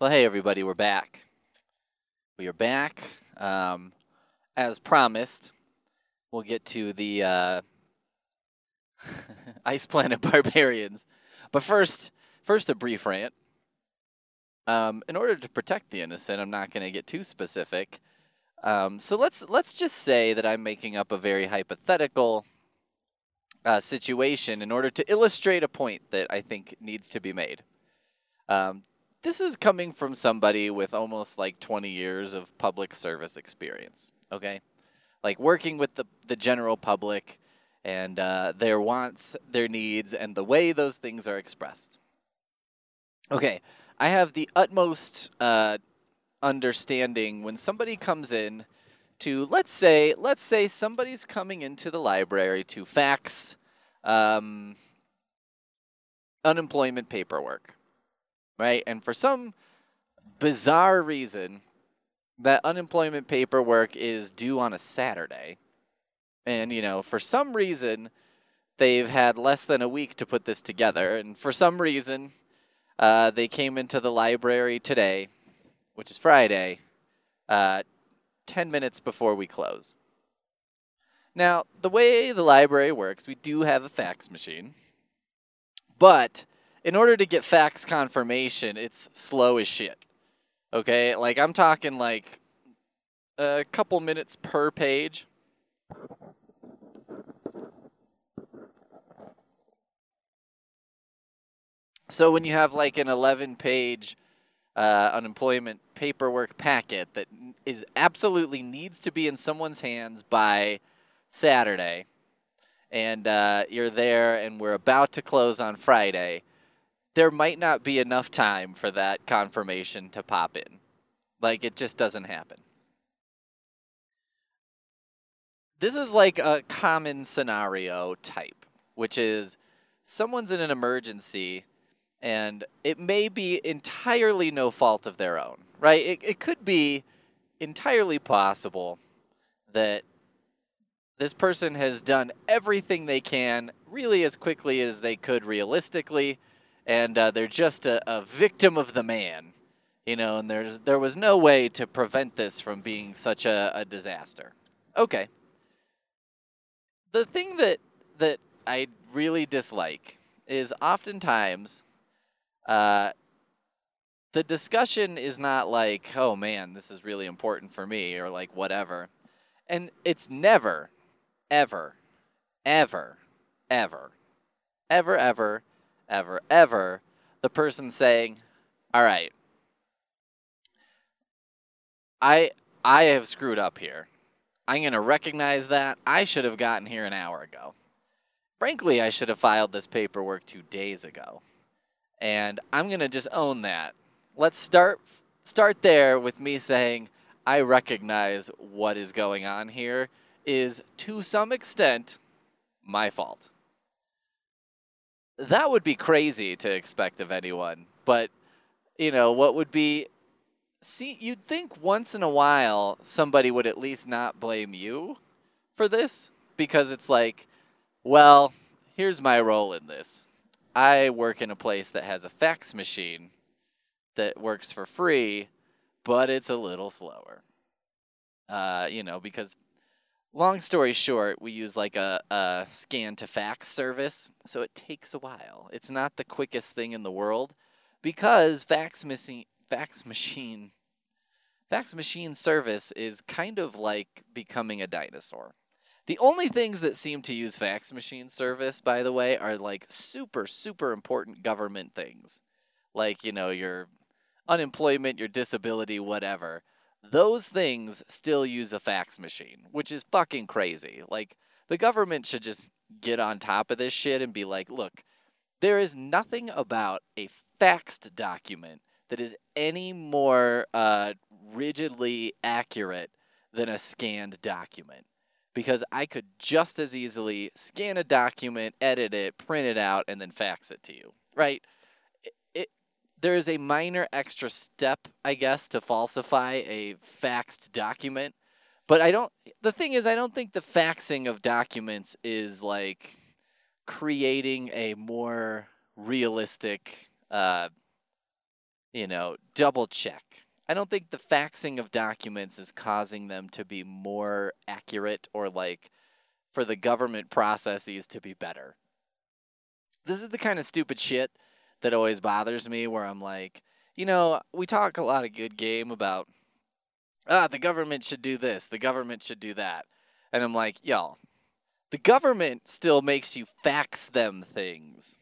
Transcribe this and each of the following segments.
Well, hey, everybody, we're back. We are back. As promised, we'll get to the Ice Planet Barbarians. But first a brief rant. In order to protect the innocent, I'm not going to get too specific. So let's just say that I'm making up a very hypothetical situation in order to illustrate a point that I think needs to be made. This is coming from somebody with almost like 20 years of public service experience, okay? Like working with the general public and their wants, their needs, and the way those things are expressed. Okay, I have the utmost understanding when somebody comes in to, let's say somebody's coming into the library to fax unemployment paperwork. Right, and for some bizarre reason, that unemployment paperwork is due on a Saturday. And, you know, for some reason, they've had less than a week to put this together. And for some reason, they came into the library today, which is Friday, 10 minutes before we close. Now, the way the library works, we do have a fax machine, but in order to get fax confirmation, it's slow as shit, okay? Like, I'm talking, like, a couple minutes per page. So when you have, like, an 11-page unemployment paperwork packet that is absolutely needs to be in someone's hands by Saturday, and you're there and we're about to close on Friday, there might not be enough time for that confirmation to pop in. Like, it just doesn't happen. This is like a common scenario type, which is someone's in an emergency, and it may be entirely no fault of their own, right? It could be entirely possible that this person has done everything they can really as quickly as they could realistically, and they're just a victim of the man, you know, and there was no way to prevent this from being such a disaster. Okay. The thing that I really dislike is oftentimes the discussion is not like, oh, man, this is really important for me, or like whatever. And it's never, ever, ever, ever, ever, ever, ever, ever, the person saying, all right, I have screwed up here. I'm going to recognize that. I should have gotten here an hour ago. Frankly, I should have filed this paperwork 2 days ago. And I'm going to just own that. Let's start there with me saying, I recognize what is going on here is, to some extent, my fault. That would be crazy to expect of anyone, but, you know, what would be, see, you'd think once in a while somebody would at least not blame you for this, because it's like, well, here's my role in this. I work in a place that has a fax machine that works for free, but it's a little slower. You know, because long story short, we use like a scan-to-fax service, so it takes a while. It's not the quickest thing in the world because fax machine service is kind of like becoming a dinosaur. The only things that seem to use fax machine service, by the way, are like super, super important government things. Like, you know, your unemployment, your disability, whatever. Those things still use a fax machine, which is fucking crazy. Like, the government should just get on top of this shit and be like, look, there is nothing about a faxed document that is any more rigidly accurate than a scanned document. Because I could just as easily scan a document, edit it, print it out, and then fax it to you, right? There is a minor extra step, I guess, to falsify a faxed document. But I don't think the faxing of documents is like creating a more realistic you know, double check. I don't think the faxing of documents is causing them to be more accurate or like for the government processes to be better. This is the kind of stupid shit that always bothers me where I'm like, you know, we talk a lot of good game about, the government should do this, the government should do that. And I'm like, y'all, the government still makes you fax them things.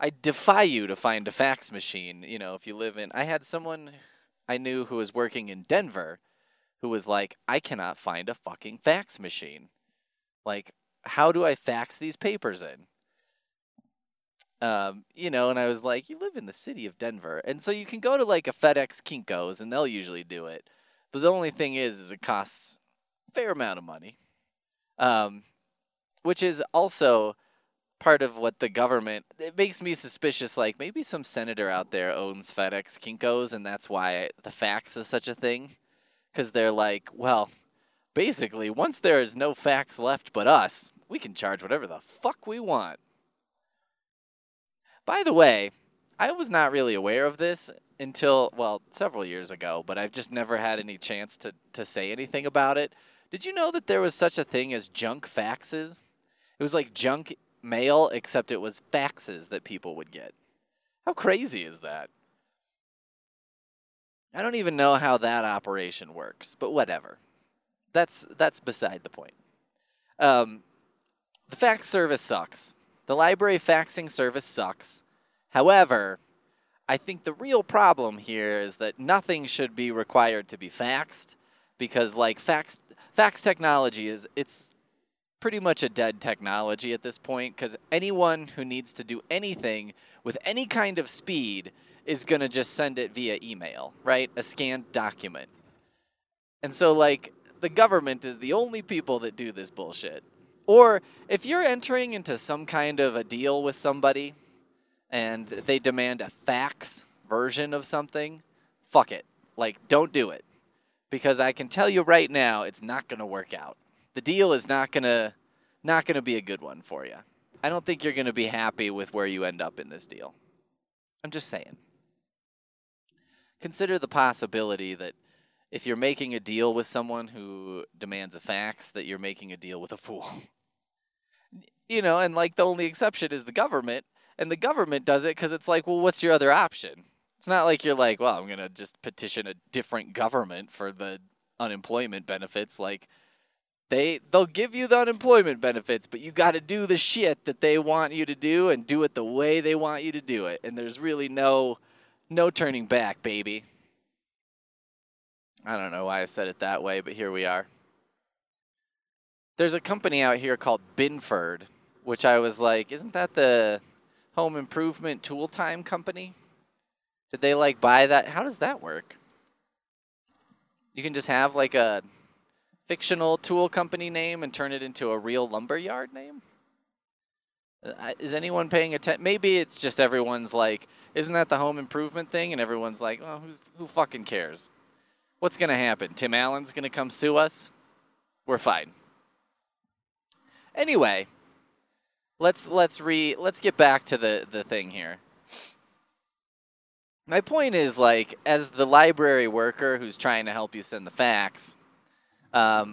I defy you to find a fax machine, you know, if you live in... I had someone I knew who was working in Denver who was like, I cannot find a fucking fax machine. Like, how do I fax these papers in? You know, and I was like, you live in the city of Denver. And so you can go to, like, a FedEx Kinko's, and they'll usually do it. But the only thing is it costs a fair amount of money. Which is also part of what the government... It makes me suspicious, like, maybe some senator out there owns FedEx Kinko's, and that's why the fax is such a thing. Because they're like, well, basically, once there is no fax left but us, we can charge whatever the fuck we want. By the way, I was not really aware of this until, well, several years ago, but I've just never had any chance to say anything about it. Did you know that there was such a thing as junk faxes? It was like junk mail, except it was faxes that people would get. How crazy is that? I don't even know how that operation works, but whatever. That's beside the point. The fax service sucks. The library faxing service sucks. However, I think the real problem here is that nothing should be required to be faxed because, like, fax technology is it's pretty much a dead technology at this point because anyone who needs to do anything with any kind of speed is going to just send it via email, right? A scanned document. And so, like, the government is the only people that do this bullshit. Or if you're entering into some kind of a deal with somebody and they demand a fax version of something, fuck it. Like, don't do it. Because I can tell you right now, it's not going to work out. The deal is not gonna be a good one for you. I don't think you're going to be happy with where you end up in this deal. I'm just saying. Consider the possibility that if you're making a deal with someone who demands a fax, that you're making a deal with a fool. You know, and like the only exception is the government, and the government does it because it's like, well, what's your other option? It's not like you're like, well, I'm going to just petition a different government for the unemployment benefits. Like, they'll give you the unemployment benefits, but you got to do the shit that they want you to do and do it the way they want you to do it. And there's really no turning back, baby. I don't know why I said it that way, but here we are. There's a company out here called Binford, which I was like, isn't that the home improvement tool time company? Did they, like, buy that? How does that work? You can just have, like, a fictional tool company name and turn it into a real lumberyard name? Is anyone paying attention? Maybe it's just everyone's like, isn't that the home improvement thing? And everyone's like, well, who fucking cares? What's going to happen? Tim Allen's going to come sue us? We're fine. Anyway, let's get back to the thing here. My point is, like, as the library worker who's trying to help you send the fax, I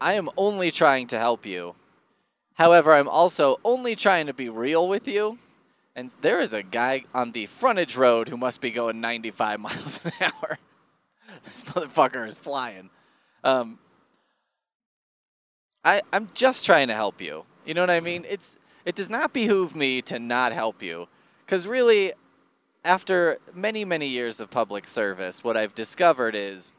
am only trying to help you. However, I'm also only trying to be real with you. And there is a guy on the frontage road who must be going 95 miles an hour. This motherfucker is flying. I'm just trying to help you. You know what I mean? It does not behoove me to not help you. Because really, after many, many years of public service, what I've discovered is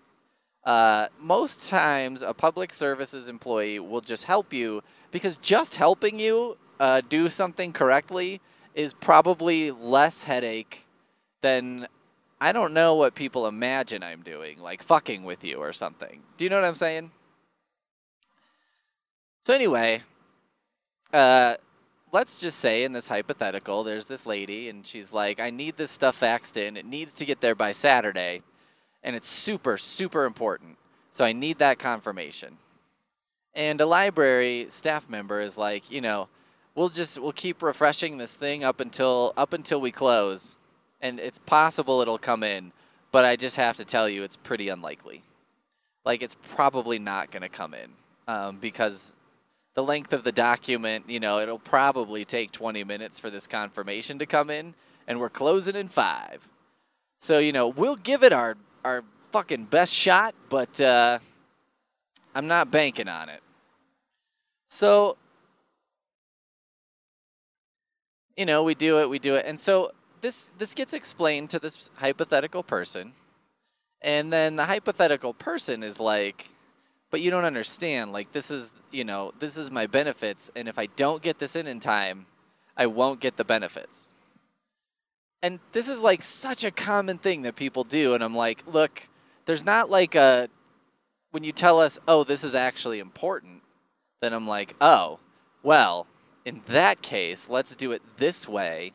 most times a public services employee will just help you because just helping you do something correctly is probably less headache than... I don't know what people imagine I'm doing, like fucking with you or something. Do you know what I'm saying? So anyway, let's just say in this hypothetical, there's this lady, and she's like, I need this stuff faxed in. It needs to get there by Saturday, and it's super, super important. So I need that confirmation. And a library staff member is like, you know, we'll keep refreshing this thing up until we close. and it's possible it'll come in, but I just have to tell you it's pretty unlikely. Like, it's probably not going to come in because the length of the document, you know, it'll probably take 20 minutes for this confirmation to come in, and we're closing in 5. So, you know, we'll give it our fucking best shot, but I'm not banking on it. So, you know, we do it. And so this gets explained to this hypothetical person. And then the hypothetical person is like, but you don't understand. Like, this is my benefits. And if I don't get this in time, I won't get the benefits. And this is like such a common thing that people do. And I'm like, look, there's not like a, when you tell us, oh, this is actually important, then I'm like, oh, well, in that case, let's do it this way,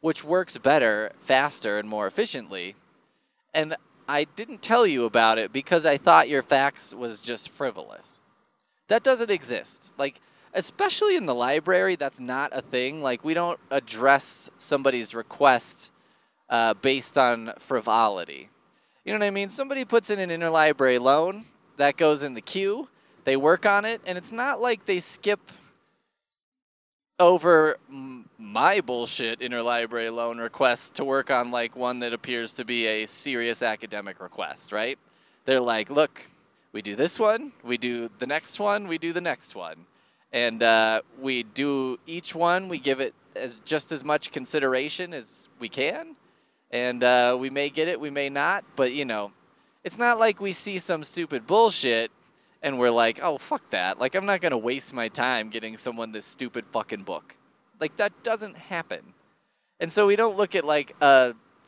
which works better, faster, and more efficiently. And I didn't tell you about it because I thought your fax was just frivolous. That doesn't exist. Like, especially in the library, that's not a thing. Like, we don't address somebody's request based on frivolity. You know what I mean? Somebody puts in an interlibrary loan, that goes in the queue, they work on it, and it's not like they skip over my bullshit interlibrary loan request to work on, like, one that appears to be a serious academic request, right? They're like, look, we do this one, we do the next one, we do the next one. And we do each one, we give it as just as much consideration as we can. And we may get it, we may not, but, you know, it's not like we see some stupid bullshit and we're like, oh, fuck that. Like, I'm not going to waste my time getting someone this stupid fucking book. Like, that doesn't happen. And so we don't look at, like,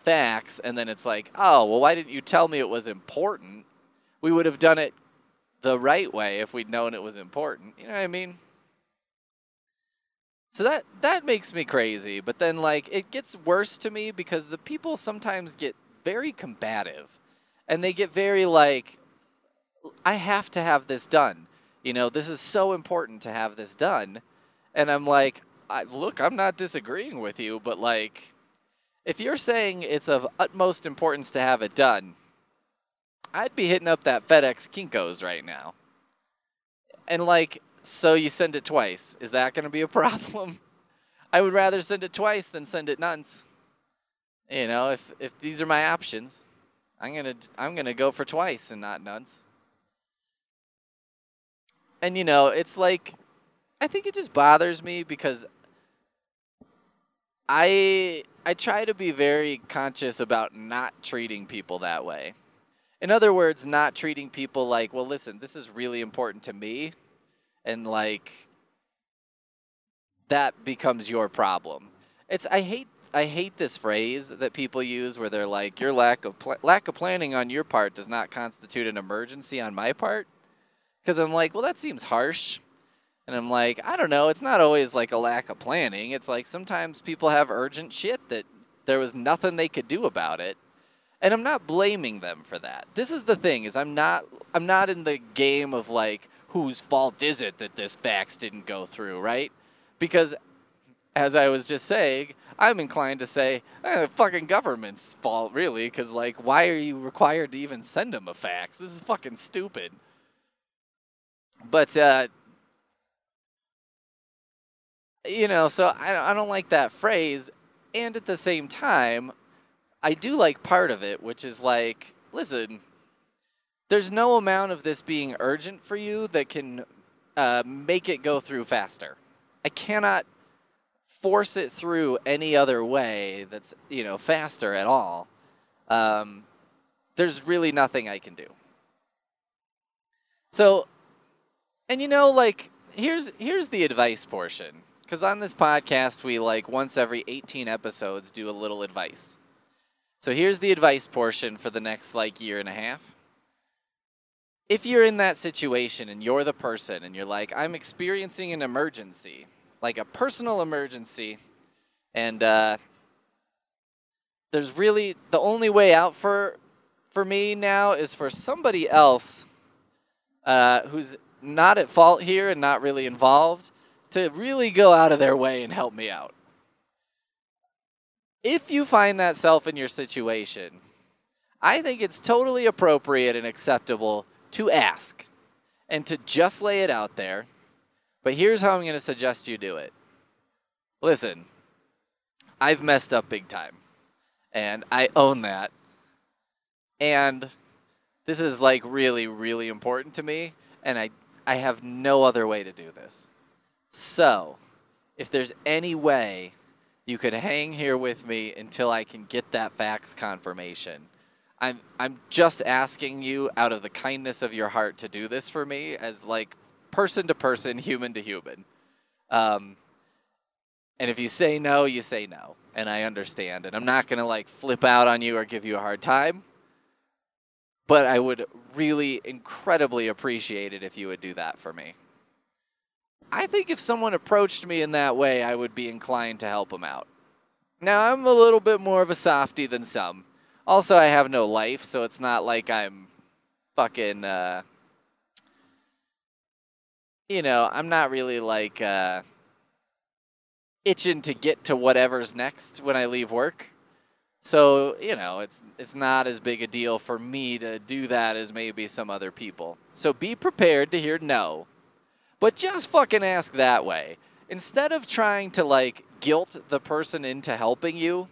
facts, and then it's like, oh, well, why didn't you tell me it was important? We would have done it the right way if we'd known it was important. You know what I mean? So that makes me crazy. But then, like, it gets worse to me because the people sometimes get very combative. And they get very, like, I have to have this done. You know, this is so important to have this done. And I'm like, look, I'm not disagreeing with you, but, like, if you're saying it's of utmost importance to have it done, I'd be hitting up that FedEx Kinko's right now. And, like, so you send it twice. Is that going to be a problem? I would rather send it twice than send it once. You know, if these are my options, I'm gonna go for twice and not once. And, you know, it's like, I think it just bothers me because I try to be very conscious about not treating people that way. In other words, not treating people like, well, listen, this is really important to me. And, like, that becomes your problem. I hate this phrase that people use where they're like, your lack of planning on your part does not constitute an emergency on my part. Because I'm like, well, that seems harsh. And I'm like, I don't know. It's not always like a lack of planning. It's like sometimes people have urgent shit that there was nothing they could do about it. And I'm not blaming them for that. This is the thing, is I'm not in the game of, like, whose fault is it that this fax didn't go through, right? Because, as I was just saying, I'm inclined to say, fucking government's fault, really. Because, like, why are you required to even send them a fax? This is fucking stupid. But, you know, so I don't like that phrase. And at the same time, I do like part of it, which is like, listen, there's no amount of this being urgent for you that can make it go through faster. I cannot force it through any other way that's, you know, faster at all. There's really nothing I can do. So... and, you know, like, here's the advice portion. Because on this podcast, we, like, once every 18 episodes do a little advice. So here's the advice portion for the next, like, year and a half. If you're in that situation and you're the person and you're like, I'm experiencing an emergency, like a personal emergency, and there's really the only way out for me now is for somebody else who's not at fault here and not really involved to really go out of their way and help me out. if you find that self in your situation, I think it's totally appropriate and acceptable to ask and to just lay it out there. But here's how I'm going to suggest you do it. Listen, I've messed up big time, and I own that. And this is like really, really important to me, and I have no other way to do this. So, if there's any way you could hang here with me until I can get that fax confirmation, I'm just asking you out of the kindness of your heart to do this for me as like person to person, human to human. And if you say no, you say no. And I understand. And I'm not going to like flip out on you or give you a hard time. But I would really incredibly appreciate it if you would do that for me. I think if someone approached me in that way, I would be inclined to help them out. Now, I'm a little bit more of a softie than some. Also, I have no life, so it's not like I'm fucking, you know, I'm not really like itching to get to whatever's next when I leave work. So, you know, it's not as big a deal for me to do that as maybe some other people. So be prepared to hear no. But just fucking ask that way. Instead of trying to, like, guilt the person into helping you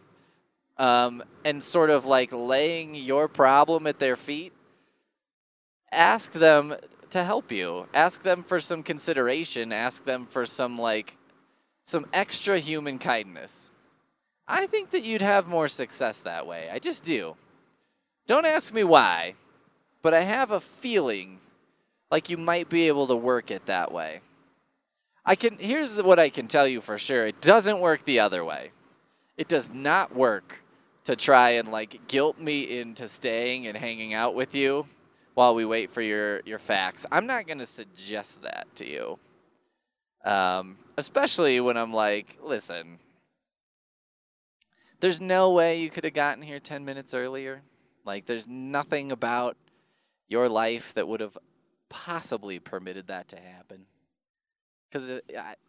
and sort of, like, laying your problem at their feet, ask them to help you. Ask them for some consideration. Ask them for some, like, some extra human kindness. I think that you'd have more success that way. I just do. Don't ask me why, but I have a feeling like you might be able to work it that way. Here's what I can tell you for sure. It doesn't work the other way. It does not work to try and like guilt me into staying and hanging out with you while we wait for your facts. I'm not going to suggest that to you. Especially when I'm like, listen, there's no way you could have gotten here 10 minutes earlier. Like, there's nothing about your life that would have possibly permitted that to happen. Because,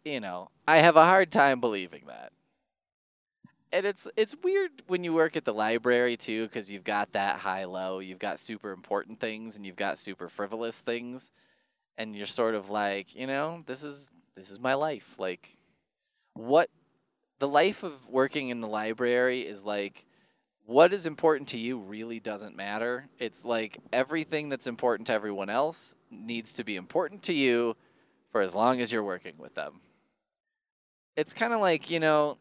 you know, I have a hard time believing that. And it's weird when you work at the library, too, because you've got that high-low. You've got super important things, and you've got super frivolous things. And you're sort of like, you know, this is my life. Like, what... The life of working in the library is like, what is important to you really doesn't matter. It's like everything that's important to everyone else needs to be important to you for as long as you're working with them. It's kind of like, you know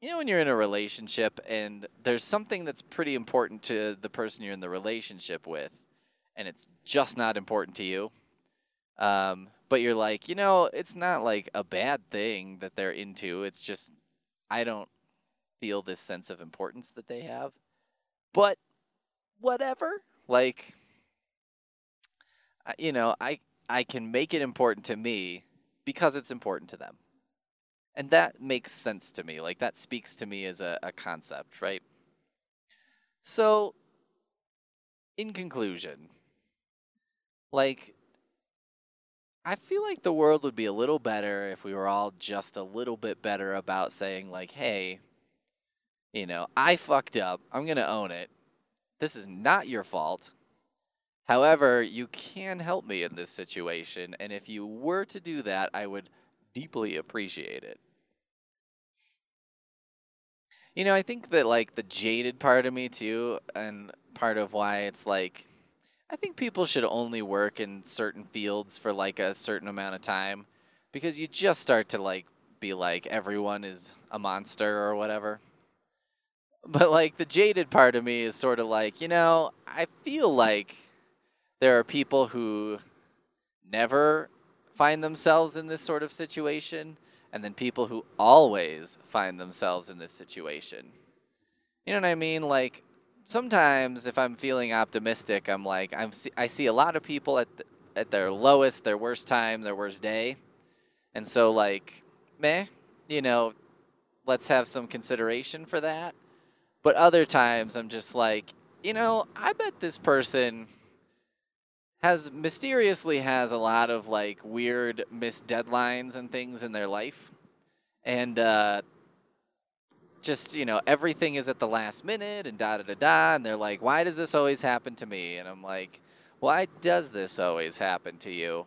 when you're in a relationship and there's something that's pretty important to the person you're in the relationship with, and it's just not important to you. But you're like, you know, it's not like a bad thing that they're into. It's just... I don't feel this sense of importance that they have, but whatever, like, you know, I can make it important to me because it's important to them. And that makes sense to me. Like, that speaks to me as a concept, right? So, in conclusion, like, I feel like the world would be a little better if we were all just a little bit better about saying, like, hey, you know, I fucked up. I'm going to own it. This is not your fault. However, you can help me in this situation, and if you were to do that, I would deeply appreciate it. You know, I think that, like, the jaded part of me, too, and part of why it's, like, I think people should only work in certain fields for, like, a certain amount of time because you just start to, like, be like, everyone is a monster or whatever. But, like, the jaded part of me is sort of like, you know, I feel like there are people who never find themselves in this sort of situation and then people who always find themselves in this situation. You know what I mean? Like... Sometimes if I'm feeling optimistic, I'm like, I see a lot of people at their lowest, their worst time, their worst day. And so like, meh, you know, let's have some consideration for that. But other times I'm just like, you know, I bet this person mysteriously has a lot of like weird missed deadlines and things in their life. And just, you know, everything is at the last minute and da-da-da-da, and they're like, why does this always happen to me? And I'm like, why does this always happen to you?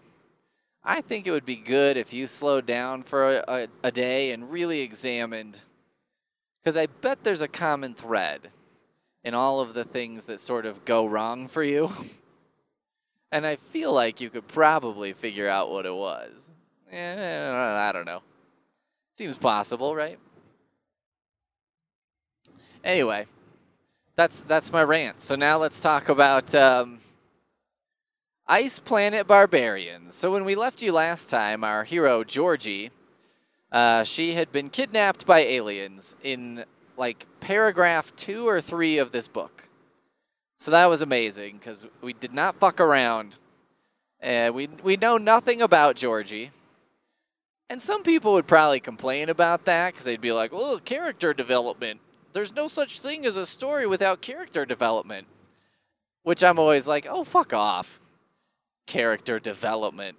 I think it would be good if you slowed down for a day and really examined, because I bet there's a common thread in all of the things that sort of go wrong for you. And I feel like you could probably figure out what it was. I don't know. Seems possible, right? Anyway, that's my rant. So now let's talk about Ice Planet Barbarians. So when we left you last time, our hero, Georgie, she had been kidnapped by aliens in, like, paragraph 2 or 3 of this book. So that was amazing, because we did not fuck around. We know nothing about Georgie. And some people would probably complain about that, because they'd be like, oh, character development. There's no such thing as a story without character development. Which I'm always like, oh, fuck off. Character development.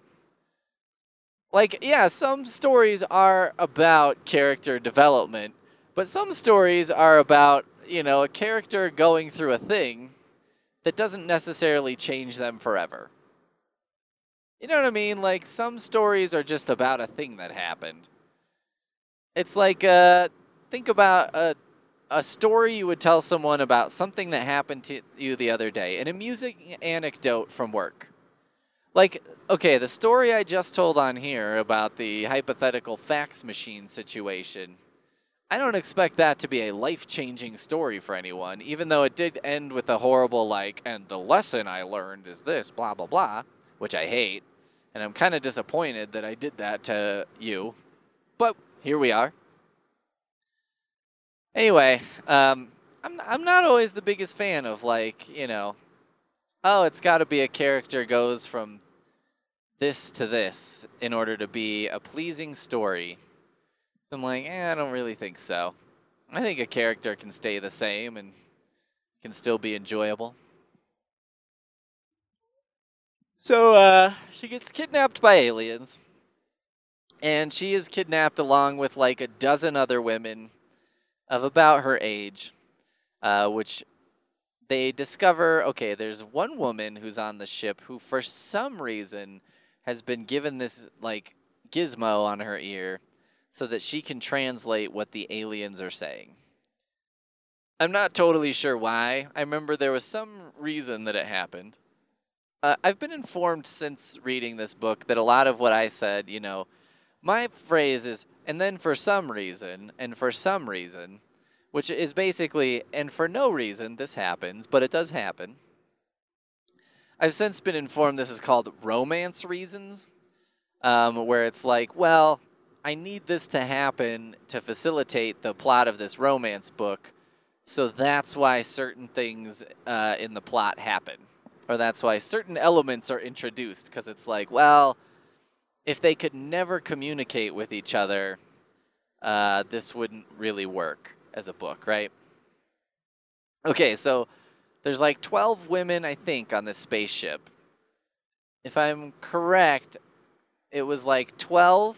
Like, yeah, some stories are about character development, but some stories are about, you know, a character going through a thing that doesn't necessarily change them forever. You know what I mean? Like, some stories are just about a thing that happened. It's like, think about a story you would tell someone about something that happened to you the other day, an amusing anecdote from work. Like, okay, the story I just told on here about the hypothetical fax machine situation, I don't expect that to be a life-changing story for anyone, even though it did end with a horrible, like, and the lesson I learned is this, blah, blah, blah, which I hate, and I'm kind of disappointed that I did that to you, but here we are. Anyway, I'm not always the biggest fan of, like, you know, oh, it's got to be a character goes from this to this in order to be a pleasing story. I'm like, I don't really think so. I think a character can stay the same and can still be enjoyable. So she gets kidnapped by aliens. And she is kidnapped along with like a dozen other women of about her age, which they discover, okay, there's one woman who's on the ship who for some reason has been given this like gizmo on her ear, so that she can translate what the aliens are saying. I'm not totally sure why. I remember there was some reason that it happened. I've been informed since reading this book that a lot of what I said, you know, my phrase is, and then for some reason, and for some reason, which is basically, and for no reason this happens, but it does happen. I've since been informed this is called romance reasons, where it's like, well, I need this to happen to facilitate the plot of this romance book, so that's why certain things in the plot happen. Or that's why certain elements are introduced, because it's like, well, if they could never communicate with each other, this wouldn't really work as a book, right? Okay, so there's like 12 women, I think, on this spaceship. If I'm correct, it was like 12...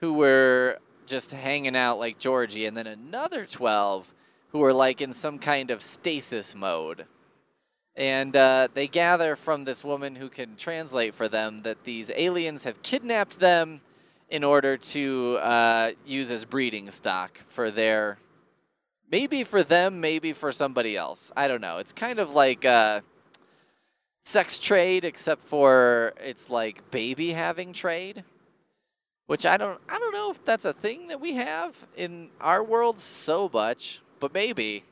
who were just hanging out like Georgie, and then another 12 who were like in some kind of stasis mode. And they gather from this woman who can translate for them that these aliens have kidnapped them in order to use as breeding stock for their, maybe for them, maybe for somebody else. I don't know. It's kind of like a sex trade, except for it's like baby having trade. Which I don't know if that's a thing that we have in our world so much, but maybe.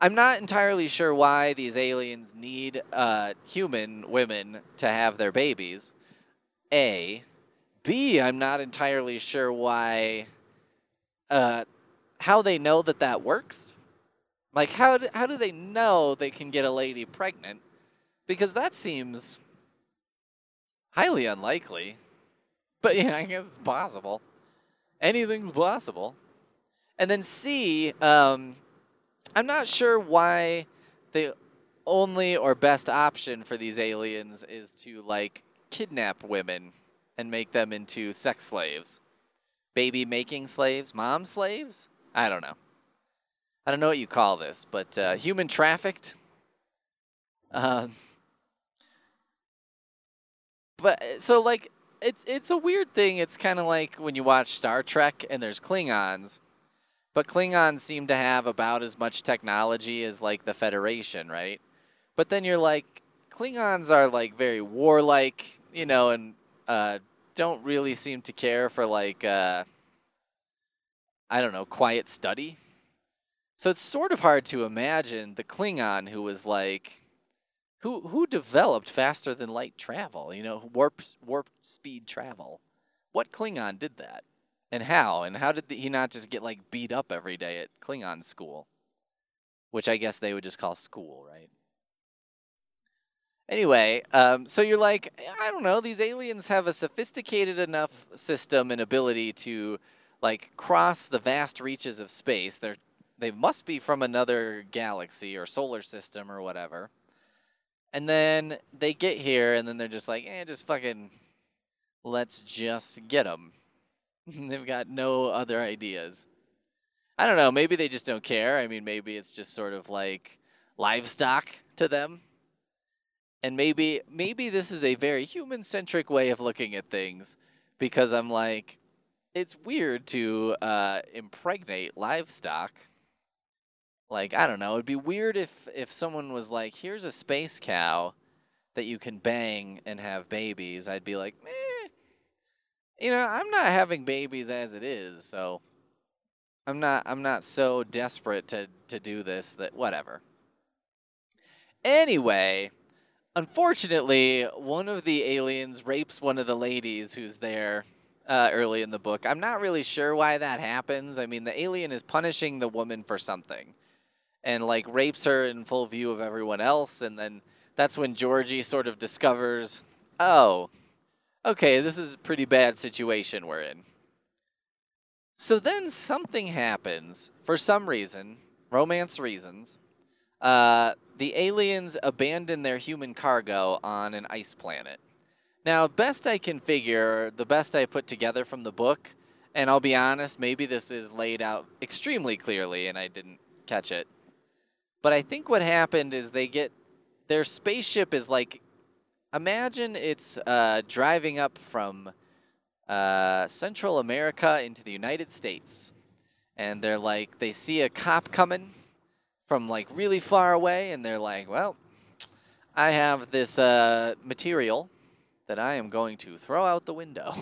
I'm not entirely sure why these aliens need human women to have their babies. A. B, I'm not entirely sure why, how they know that that works. Like, how do they know they can get a lady pregnant? Because that seems highly unlikely. But yeah, I guess it's possible. Anything's possible. And then C, I'm not sure why the only or best option for these aliens is to, like, kidnap women and make them into sex slaves. Baby-making slaves? Mom slaves? I don't know. I don't know what you call this, but human trafficked. But so like it's a weird thing. It's kind of like when you watch Star Trek and there's Klingons, but Klingons seem to have about as much technology as like the Federation, right? But then you're like, Klingons are like very warlike, you know, and don't really seem to care for like I don't know, quiet study. So it's sort of hard to imagine the Klingon who was like, who developed faster than light travel, you know, warp speed travel. What Klingon did that? And how? And how did he not just get like beat up every day at Klingon school? Which I guess they would just call school, right? Anyway, so you're like, I don't know, these aliens have a sophisticated enough system and ability to like cross the vast reaches of space. They must be from another galaxy or solar system or whatever. And then they get here, and then they're just like, just fucking, let's just get them. They've got no other ideas. I don't know. Maybe they just don't care. I mean, maybe it's just sort of like livestock to them. And maybe this is a very human-centric way of looking at things, because I'm like, it's weird to impregnate livestock. Like, I don't know, it'd be weird if someone was like, here's a space cow that you can bang and have babies. I'd be like, meh. You know, I'm not having babies as it is, so I'm not so desperate to do this that whatever. Anyway, unfortunately, one of the aliens rapes one of the ladies who's there early in the book. I'm not really sure why that happens. I mean, the alien is punishing the woman for something, and like rapes her in full view of everyone else. And then that's when Georgie sort of discovers, oh, okay, this is a pretty bad situation we're in. So then something happens for some reason, romance reasons. The aliens abandon their human cargo on an ice planet. Now, best I can figure, the best I put together from the book, and I'll be honest, maybe this is laid out extremely clearly and I didn't catch it. But I think what happened is their spaceship is like, imagine it's driving up from Central America into the United States. And they're like, they see a cop coming from like really far away. And they're like, well, I have this material that I am going to throw out the window.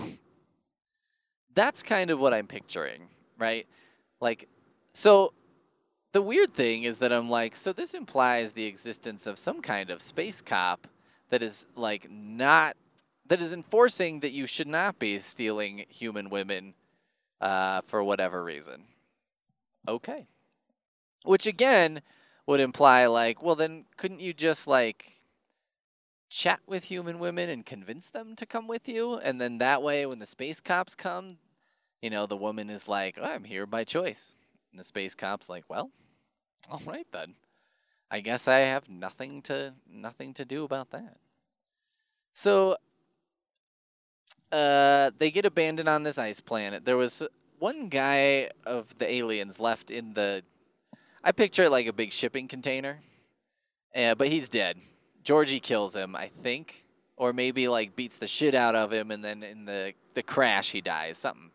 That's kind of what I'm picturing, right? Like, so the weird thing is that I'm like, so this implies the existence of some kind of space cop that is like that is enforcing that you should not be stealing human women for whatever reason. Okay. Which again would imply like, well then couldn't you just like chat with human women and convince them to come with you? And then that way when the space cops come, you know, the woman is like, oh, I'm here by choice. And the space cop's like, well, all right then. I guess I have nothing to do about that. So they get abandoned on this ice planet. There was one guy of the aliens left in the, I picture it like a big shipping container. But he's dead. Georgie kills him, I think. Or maybe like beats the shit out of him and then in the crash he dies, something.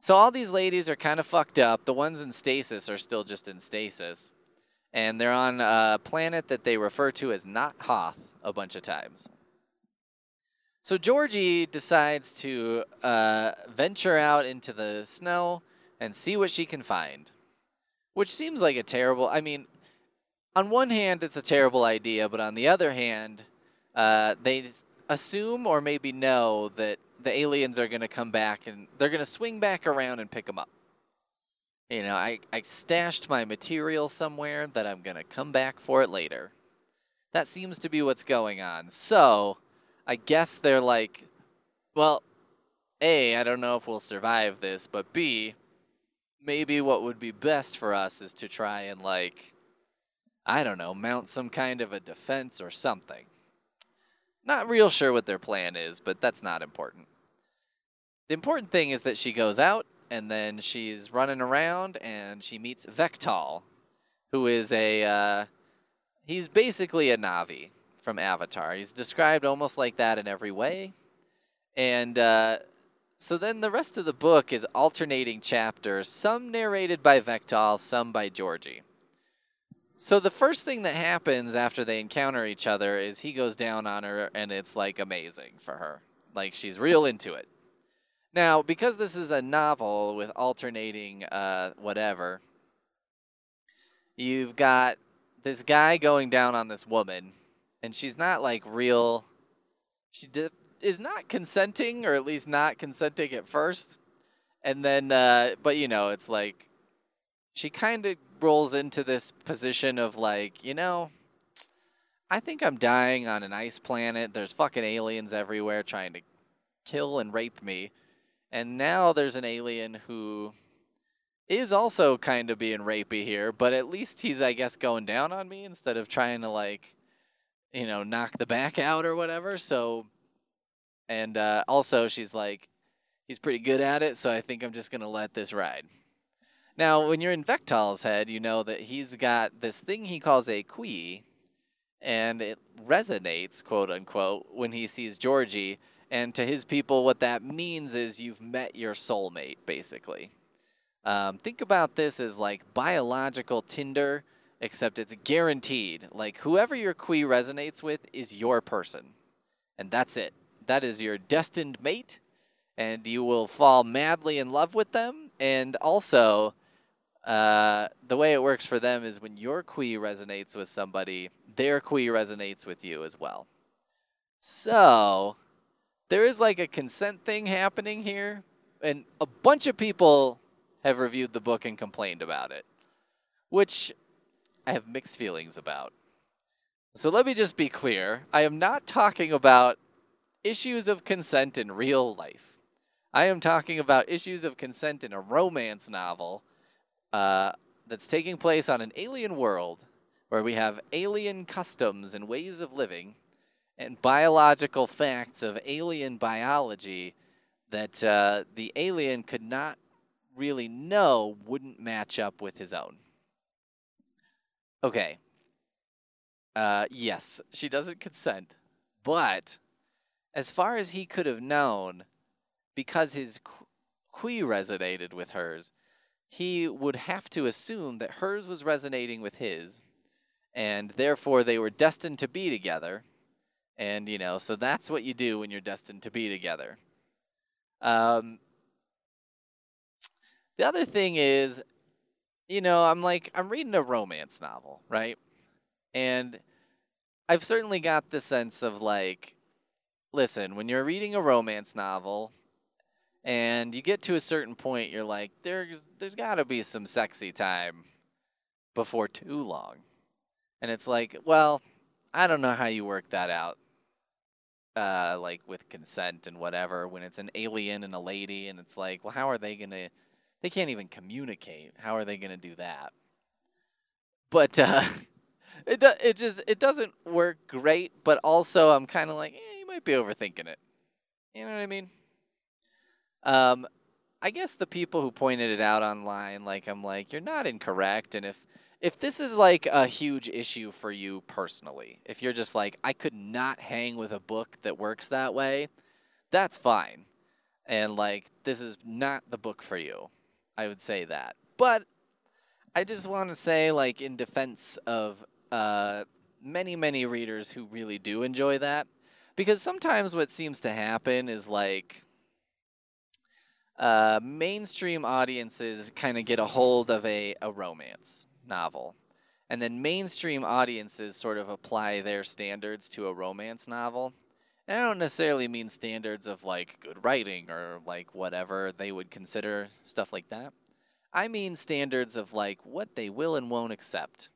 So all these ladies are kind of fucked up. The ones in stasis are still just in stasis. And they're on a planet that they refer to as Not Hoth a bunch of times. So Georgie decides to venture out into the snow and see what she can find. Which seems like a terrible... I mean, on one hand, it's a terrible idea. But on the other hand, they assume or maybe know that the aliens are going to come back and they're going to swing back around and pick them up. You know, I stashed my material somewhere that I'm going to come back for it later. That seems to be what's going on. So I guess they're like, well, A, I don't know if we'll survive this, but B, maybe what would be best for us is to try and like, I don't know, mount some kind of a defense or something. Not real sure what their plan is, but that's not important. The important thing is that she goes out and then she's running around and she meets Vectal, who is a, he's basically a Na'vi from Avatar. He's described almost like that in every way. And so then the rest of the book is alternating chapters, some narrated by Vectal, some by Georgie. So the first thing that happens after they encounter each other is he goes down on her, and it's, like, amazing for her. Like, she's real into it. Now, because this is a novel with alternating whatever, you've got this guy going down on this woman, and she's not, like, real. She is not consenting, or at least not consenting at first. And then, but, you know, it's like she kind of rolls into this position of, like, you know, I think I'm dying on an ice planet. There's fucking aliens everywhere trying to kill and rape me. And now there's an alien who is also kind of being rapey here, but at least he's, I guess, going down on me instead of trying to, like, you know, knock the back out or whatever. So, and also she's like, he's pretty good at it, so I think I'm just going to let this ride. Now, when you're in Vectal's head, you know that he's got this thing he calls a Quee, and it resonates, quote unquote, when he sees Georgie. And to his people, what that means is you've met your soulmate, basically. Think about this as like biological Tinder, except it's guaranteed. Like, whoever your Qui resonates with is your person. And that's it. That is your destined mate. And you will fall madly in love with them. And also, the way it works for them is when your Qui resonates with somebody, their Qui resonates with you as well. So there is, like, a consent thing happening here, and a bunch of people have reviewed the book and complained about it, which I have mixed feelings about. So let me just be clear. I am not talking about issues of consent in real life. I am talking about issues of consent in a romance novel that's taking place on an alien world where we have alien customs and ways of living and biological facts of alien biology that the alien could not really know wouldn't match up with his own. Okay. Yes, she doesn't consent. But as far as he could have known, because his Qui resonated with hers, he would have to assume that hers was resonating with his, and therefore they were destined to be together. And, you know, so that's what you do when you're destined to be together. The other thing is, you know, I'm reading a romance novel, right? And I've certainly got the sense of, like, listen, when you're reading a romance novel and you get to a certain point, you're like, there's got to be some sexy time before too long. And it's like, well, I don't know how you work that out, like with consent and whatever, when it's an alien and a lady, and it's like, well, how are they going to, they can't even communicate. How are they going to do that? But it doesn't work great, but also I'm kind of like, you might be overthinking it. You know what I mean? I guess the people who pointed it out online, like, I'm like, you're not incorrect, and if this is, like, a huge issue for you personally, if you're just like, I could not hang with a book that works that way, that's fine. And, like, this is not the book for you. I would say that. But I just want to say, like, in defense of many, many readers who really do enjoy that, because sometimes what seems to happen is, like, mainstream audiences kind of get a hold of a romance novel, and then mainstream audiences sort of apply their standards to a romance novel. And I don't necessarily mean standards of, like, good writing or, like, whatever they would consider stuff like that. I mean standards of, like, what they will and won't accept,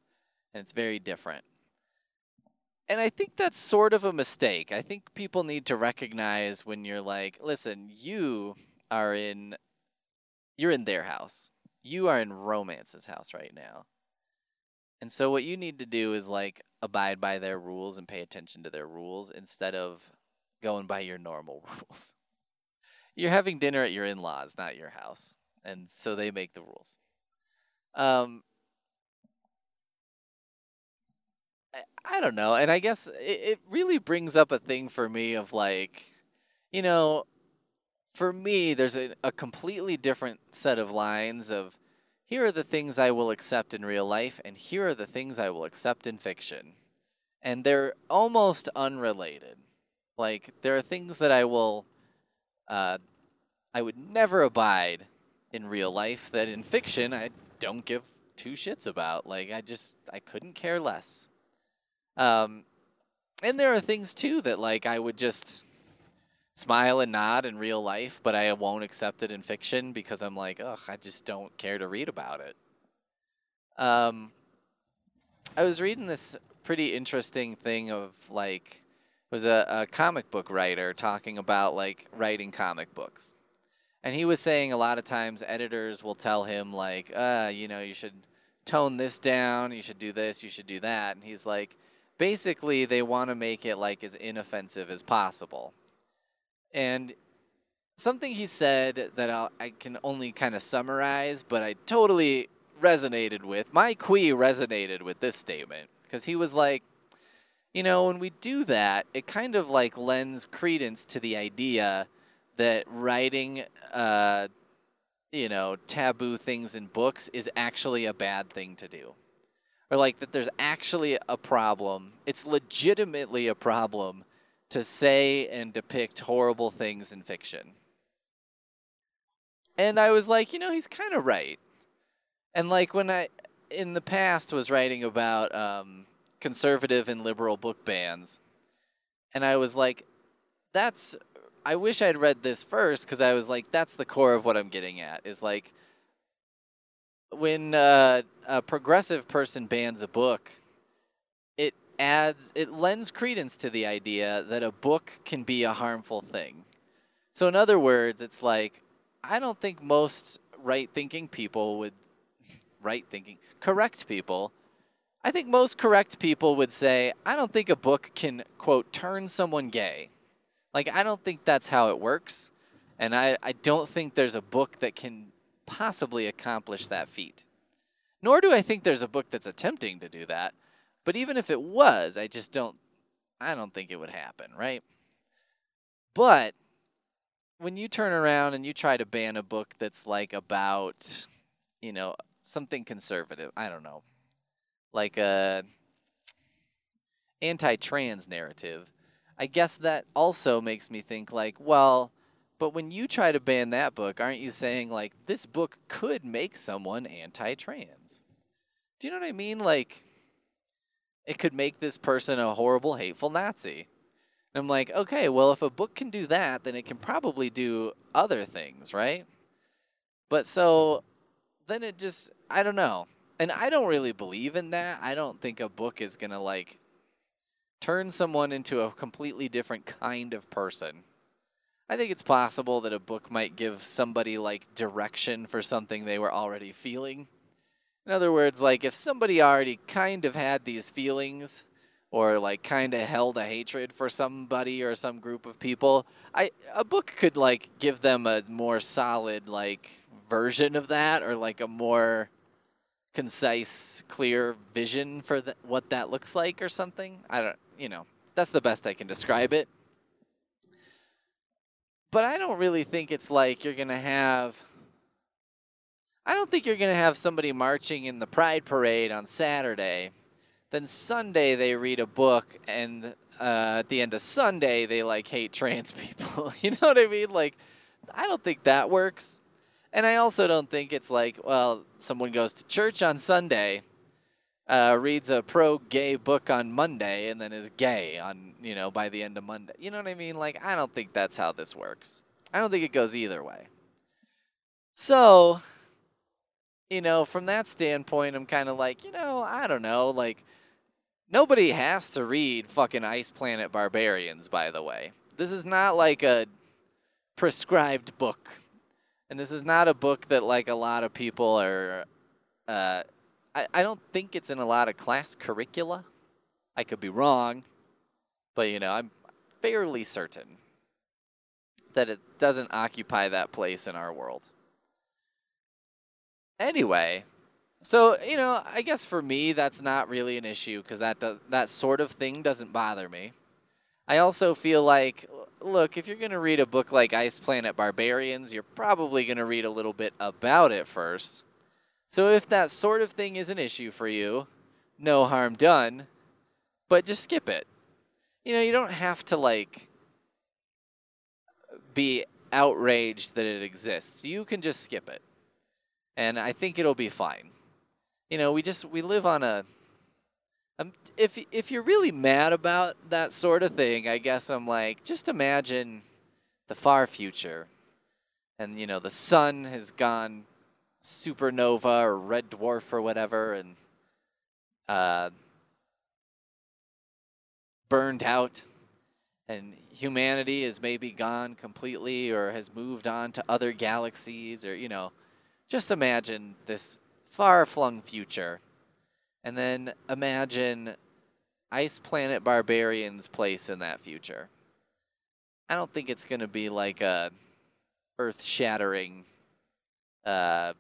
and it's very different. And I think that's sort of a mistake. I think people need to recognize when you're like, listen, you're in their house. You are in romance's house right now. And so what you need to do is, like, abide by their rules and pay attention to their rules instead of going by your normal rules. You're having dinner at your in-laws, not your house. And so they make the rules. don't know. And I guess it really brings up a thing for me of like, you know, for me, there's a completely different set of lines of here are the things I will accept in real life and here are the things I will accept in fiction. And they're almost unrelated. Like, there are things that I would never abide in real life that in fiction I don't give two shits about. Like, I couldn't care less. And there are things, too, that, like, I would just smile and nod in real life, but I won't accept it in fiction because I'm like, ugh, I just don't care to read about it. I was reading this pretty interesting thing of, like, was a comic book writer talking about, like, writing comic books. And he was saying a lot of times editors will tell him, like, you know, you should tone this down, you should do this, you should do that. And he's like, basically, they want to make it, like, as inoffensive as possible. And something he said that I can only kind of summarize, but I totally resonated with. My Quee resonated with this statement because he was like, you know, when we do that, it kind of like lends credence to the idea that writing, you know, taboo things in books is actually a bad thing to do. Or like that there's actually a problem. It's legitimately a problem to say and depict horrible things in fiction. And I was like, you know, he's kind of right. And like when I, in the past, was writing about conservative and liberal book bans. And I was like, I wish I'd read this first because I was like, that's the core of what I'm getting at is like when a progressive person bans a book, it lends credence to the idea that a book can be a harmful thing. So in other words, it's like, I don't think most correct people, I think most correct people would say, I don't think a book can, quote, turn someone gay. Like, I don't think that's how it works. And I don't think there's a book that can possibly accomplish that feat. Nor do I think there's a book that's attempting to do that. But even if it was, I don't think it would happen, right? But when you turn around and you try to ban a book that's like about, you know, something conservative, I don't know, like a anti-trans narrative, I guess that also makes me think like, well, but when you try to ban that book, aren't you saying like this book could make someone anti-trans? Do you know what I mean? Like it could make this person a horrible, hateful Nazi. And I'm like, okay, well, if a book can do that, then it can probably do other things, right? But so then it just, I don't know. And I don't really believe in that. I don't think a book is going to, like, turn someone into a completely different kind of person. I think it's possible that a book might give somebody, like, direction for something they were already feeling. In other words, like, if somebody already kind of had these feelings or, like, kind of held a hatred for somebody or some group of people, a book could, like, give them a more solid, like, version of that or, like, a more concise, clear vision for what that looks like or something. I don't, you know, that's the best I can describe it. But I don't really think it's like I don't think you're going to have somebody marching in the Pride Parade on Saturday. Then Sunday they read a book and at the end of Sunday they like hate trans people. You know what I mean? Like, I don't think that works. And I also don't think it's like, well, someone goes to church on Sunday, reads a pro-gay book on Monday, and then is gay on, you know, by the end of Monday. You know what I mean? Like, I don't think that's how this works. I don't think it goes either way. So, you know, from that standpoint, I'm kind of like, you know, I don't know. Like, nobody has to read fucking Ice Planet Barbarians, by the way. This is not like a prescribed book. And this is not a book that, like, a lot of people are I don't think it's in a lot of class curricula. I could be wrong. But, you know, I'm fairly certain that it doesn't occupy that place in our world. Anyway, So, you know, I guess for me that's not really an issue because that sort of thing doesn't bother me. I also feel like, look, if you're going to read a book like Ice Planet Barbarians, you're probably going to read a little bit about it first. So if that sort of thing is an issue for you, no harm done, but just skip it. You know, you don't have to, like, be outraged that it exists. You can just skip it. And I think it'll be fine. You know, we live on a... If you're really mad about that sort of thing, I guess I'm like, just imagine the far future. And, you know, the sun has gone supernova or red dwarf or whatever and burned out. And humanity is maybe gone completely or has moved on to other galaxies or, you know, just imagine this far-flung future. And then imagine Ice Planet Barbarians' place in that future. I don't think it's going to be like a earth-shattering tome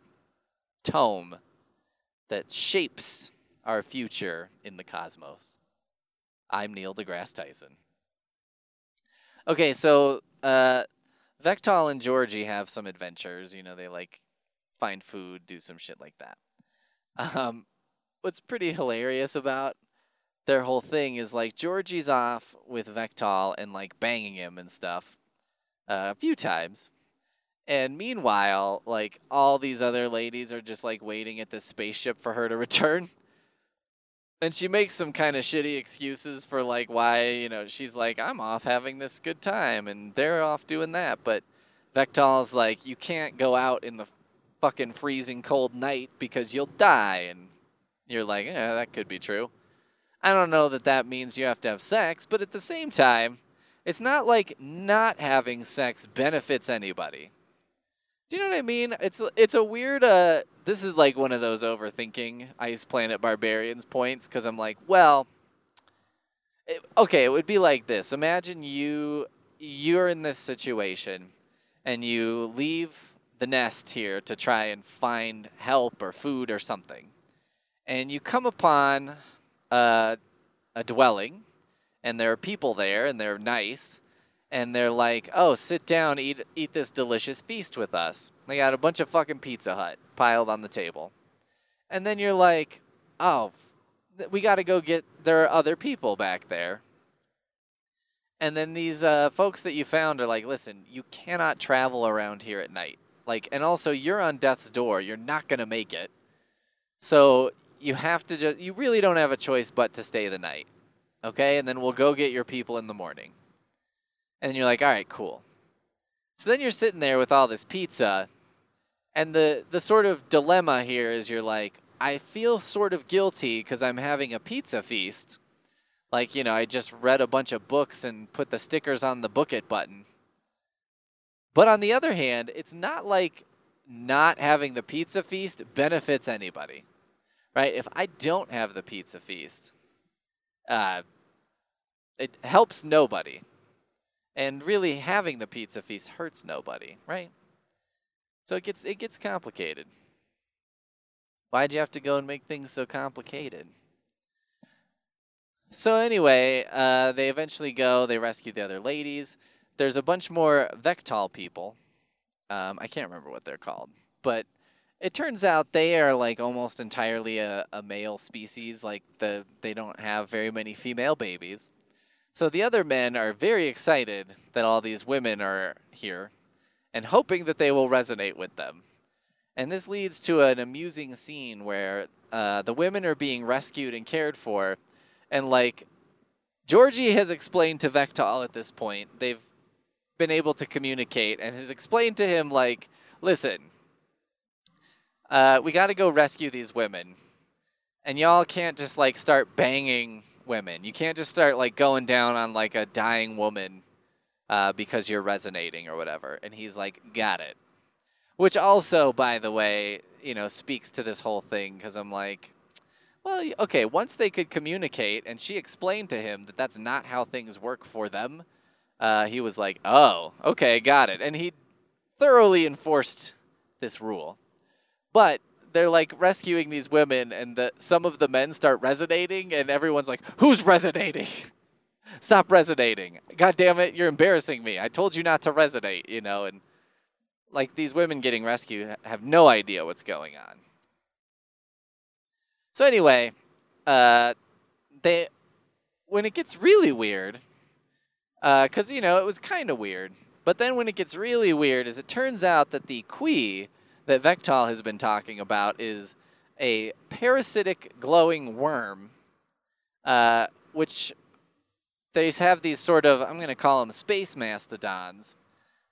that shapes our future in the cosmos. I'm Neil deGrasse Tyson. Okay, so Vectal and Georgie have some adventures. You know, they like find food, do some shit like that. What's pretty hilarious about their whole thing is, like, Georgie's off with Vectal and, like, banging him and stuff a few times. And meanwhile, like, all these other ladies are just, like, waiting at this spaceship for her to return. And she makes some kind of shitty excuses for, like, why, you know, she's like, I'm off having this good time, and they're off doing that. But Vectal's like, you can't go out in the fucking freezing cold night because you'll die, and... You're like, yeah, that could be true. I don't know that that means you have to have sex, but at the same time, it's not like not having sex benefits anybody. Do you know what I mean? It's a weird, this is like one of those overthinking Ice Planet Barbarians points, because I'm like, well, it would be like this. Imagine you're in this situation, and you leave the nest here to try and find help or food or something. And you come upon a dwelling, and there are people there, and they're nice, and they're like, oh, sit down, eat this delicious feast with us. They got a bunch of fucking Pizza Hut piled on the table. And then you're like, oh, we got to go get, there are other people back there. And then these folks that you found are like, listen, you cannot travel around here at night. Like, and also, you're on death's door. You're not going to make it. So... You have to just, you really don't have a choice but to stay the night. Okay? And then we'll go get your people in the morning. And you're like, all right, cool. So then you're sitting there with all this pizza. And the sort of dilemma here is you're like, I feel sort of guilty because I'm having a pizza feast. Like, you know, I just read a bunch of books and put the stickers on the book it button. But on the other hand, it's not like not having the pizza feast benefits anybody. Right? If I don't have the pizza feast, it helps nobody. And really having the pizza feast hurts nobody, right? So it gets complicated. Why'd you have to go and make things so complicated? So anyway, they eventually go, they rescue the other ladies. There's a bunch more Vectal people. I can't remember what they're called, but... It turns out they are, like, almost entirely a male species. Like, they don't have very many female babies. So the other men are very excited that all these women are here and hoping that they will resonate with them. And this leads to an amusing scene where the women are being rescued and cared for. And, like, Georgie has explained to Vectal at this point. They've been able to communicate and has explained to him, like, listen... we got to go rescue these women. And y'all can't just, like, start banging women. You can't just start, like, going down on, like, a dying woman because you're resonating or whatever. And he's like, got it. Which also, by the way, you know, speaks to this whole thing because I'm like, well, okay, once they could communicate and she explained to him that that's not how things work for them, he was like, oh, okay, got it. And he thoroughly enforced this rule. But they're like rescuing these women, and some of the men start resonating, and everyone's like, "Who's resonating? Stop resonating! God damn it, you're embarrassing me! I told you not to resonate, you know." And like these women getting rescued have no idea what's going on. So anyway, when it gets really weird, because you know it was kind of weird, but then when it gets really weird, is it turns out that the Quee that Vectal has been talking about is a parasitic glowing worm, which they have these sort of, I'm going to call them space mastodons,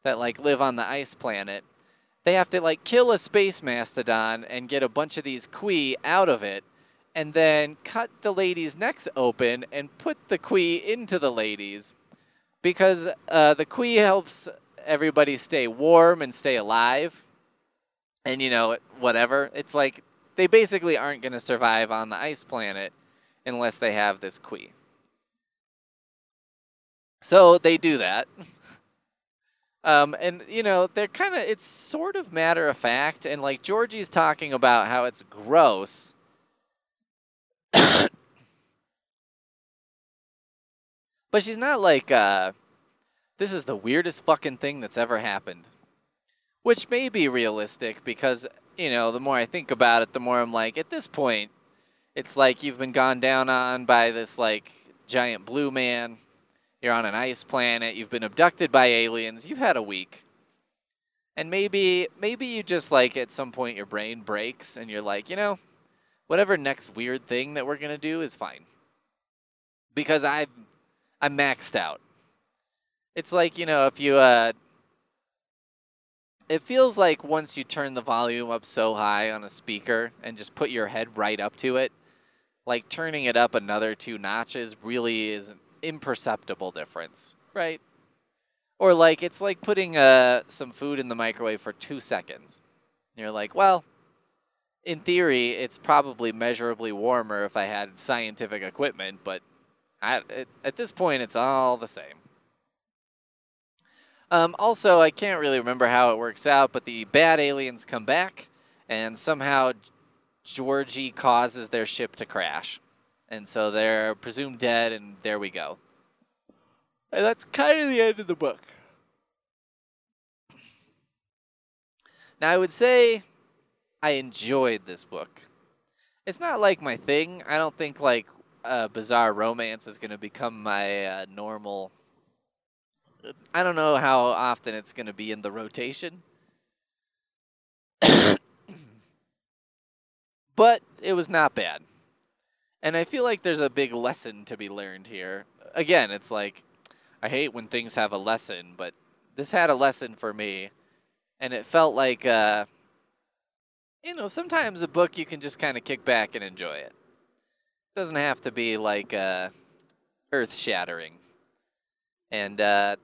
that like live on the ice planet. They have to like kill a space mastodon and get a bunch of these Quee out of it, and then cut the ladies' necks open and put the Quee into the ladies, because the Quee helps everybody stay warm and stay alive. And, you know, whatever. It's like they basically aren't going to survive on the ice planet unless they have this Quee. So they do that. And, you know, they're kind of, it's sort of matter of fact. And, like, Georgie's talking about how it's gross. But she's not like, this is the weirdest fucking thing that's ever happened. Which may be realistic because, you know, the more I think about it, the more I'm like, at this point, it's like you've been gone down on by this, like, giant blue man. You're on an ice planet. You've been abducted by aliens. You've had a week. And maybe you just, like, at some point your brain breaks and you're like, you know, whatever next weird thing that we're going to do is fine. Because I'm maxed out. It's like, you know, if you... It feels like once you turn the volume up so high on a speaker and just put your head right up to it, like turning it up another 2 notches really is an imperceptible difference, right? Or like it's like putting some food in the microwave for 2 seconds. You're like, well, in theory, it's probably measurably warmer if I had scientific equipment, but at this point, it's all the same. Also, I can't really remember how it works out, but the bad aliens come back, and somehow Georgie causes their ship to crash. And so they're presumed dead, and there we go. And that's kind of the end of the book. Now, I would say I enjoyed this book. It's not like my thing. I don't think, like, bizarre romance is going to become my normal... I don't know how often it's going to be in the rotation. But it was not bad. And I feel like there's a big lesson to be learned here. Again, it's like, I hate when things have a lesson, but this had a lesson for me. And it felt like, you know, sometimes a book you can just kind of kick back and enjoy it. It doesn't have to be like earth-shattering. And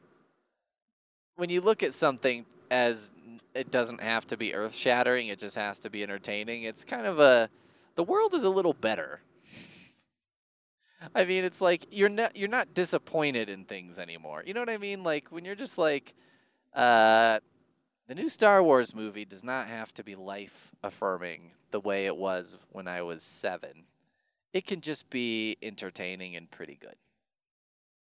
when you look at something as it doesn't have to be earth-shattering, it just has to be entertaining, it's kind of the world is a little better. I mean, it's like you're not disappointed in things anymore. You know what I mean? Like when you're just like, the new Star Wars movie does not have to be life-affirming the way it was when I was 7. It can just be entertaining and pretty good.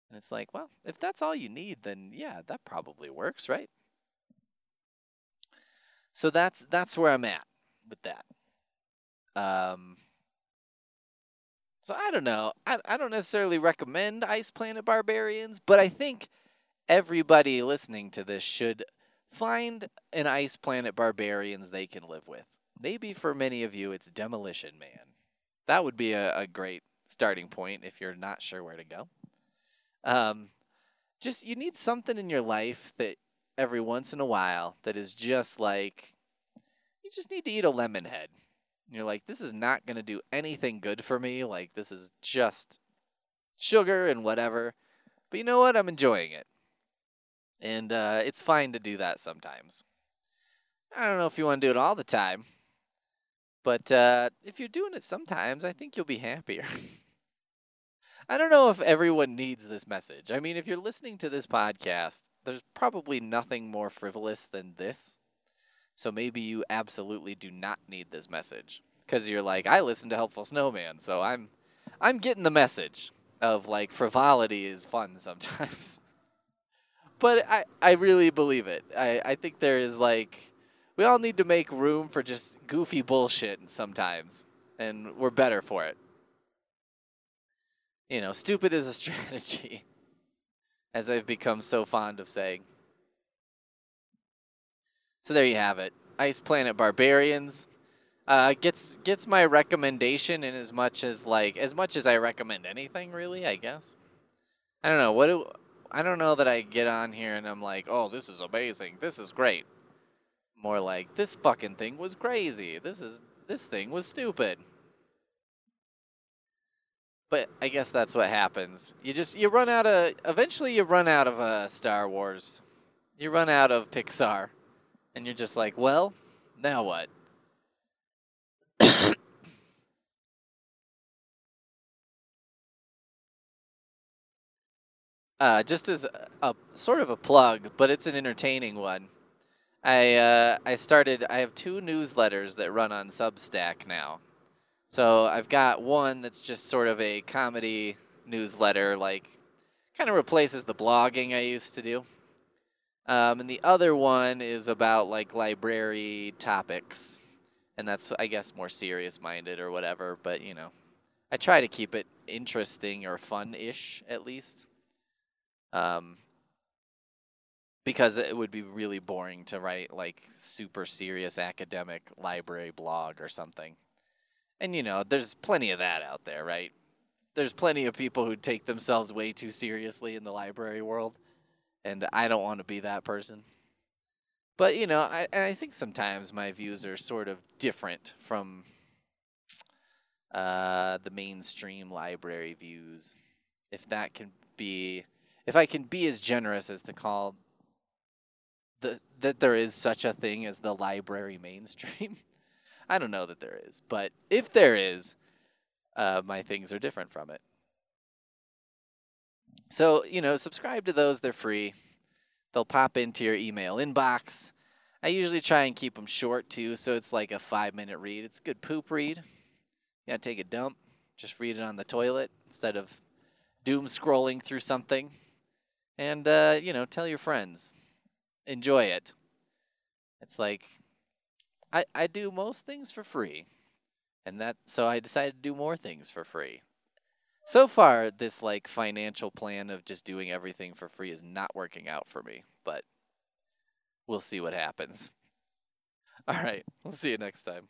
And it's like, well, if that's all you need, then yeah, that probably works, right? So that's where I'm at with that. So I don't know. I don't necessarily recommend Ice Planet Barbarians, but I think everybody listening to this should find an Ice Planet Barbarians they can live with. Maybe for many of you, it's Demolition Man. That would be a great starting point if you're not sure where to go. Just, you need something in your life that every once in a while that is just like, you just need to eat a lemon head. And you're like, this is not going to do anything good for me. Like, this is just sugar and whatever. But you know what? I'm enjoying it. And, it's fine to do that sometimes. I don't know if you want to do it all the time, but, if you're doing it sometimes, I think you'll be happier. I don't know if everyone needs this message. I mean, if you're listening to this podcast, there's probably nothing more frivolous than this. So maybe you absolutely do not need this message because you're like, I listen to Helpful Snowman, so I'm getting the message of like frivolity is fun sometimes. But I really believe it. I think there is like, we all need to make room for just goofy bullshit sometimes, and we're better for it. You know, stupid is a strategy, as I've become so fond of saying. So there you have it. Ice Planet Barbarians gets my recommendation in as much as I recommend anything, really, I guess. I don't know. I don't know that I get on here and I'm like, oh, this is amazing. This is great. More like, this fucking thing was crazy. This thing was stupid. But I guess that's what happens. Eventually you run out of Star Wars. You run out of Pixar. And you're just like, well, now what? Just as a sort of a plug, but it's an entertaining one. I have two newsletters that run on Substack now. So I've got one that's just sort of a comedy newsletter, like kind of replaces the blogging I used to do. And the other one is about like library topics. And that's, I guess, more serious-minded or whatever. But, you know, I try to keep it interesting or fun-ish at least. Because it would be really boring to write like super serious academic library blog or something. And you know, there's plenty of that out there, right? There's plenty of people who take themselves way too seriously in the library world. And I don't want to be that person. But you know, I think sometimes my views are sort of different from the mainstream library views. If I can be as generous as to call that there is such a thing as the library mainstream, I don't know that there is, but if there is, my things are different from it. So, you know, subscribe to those. They're free. They'll pop into your email inbox. I usually try and keep them short, too, so it's like a 5-minute read. It's a good poop read. You gotta take a dump. Just read it on the toilet instead of doom scrolling through something. And, you know, tell your friends. Enjoy it. It's like, I do most things for free. And so I decided to do more things for free. So far, this, like, financial plan of just doing everything for free is not working out for me. But we'll see what happens. All right. We'll see you next time.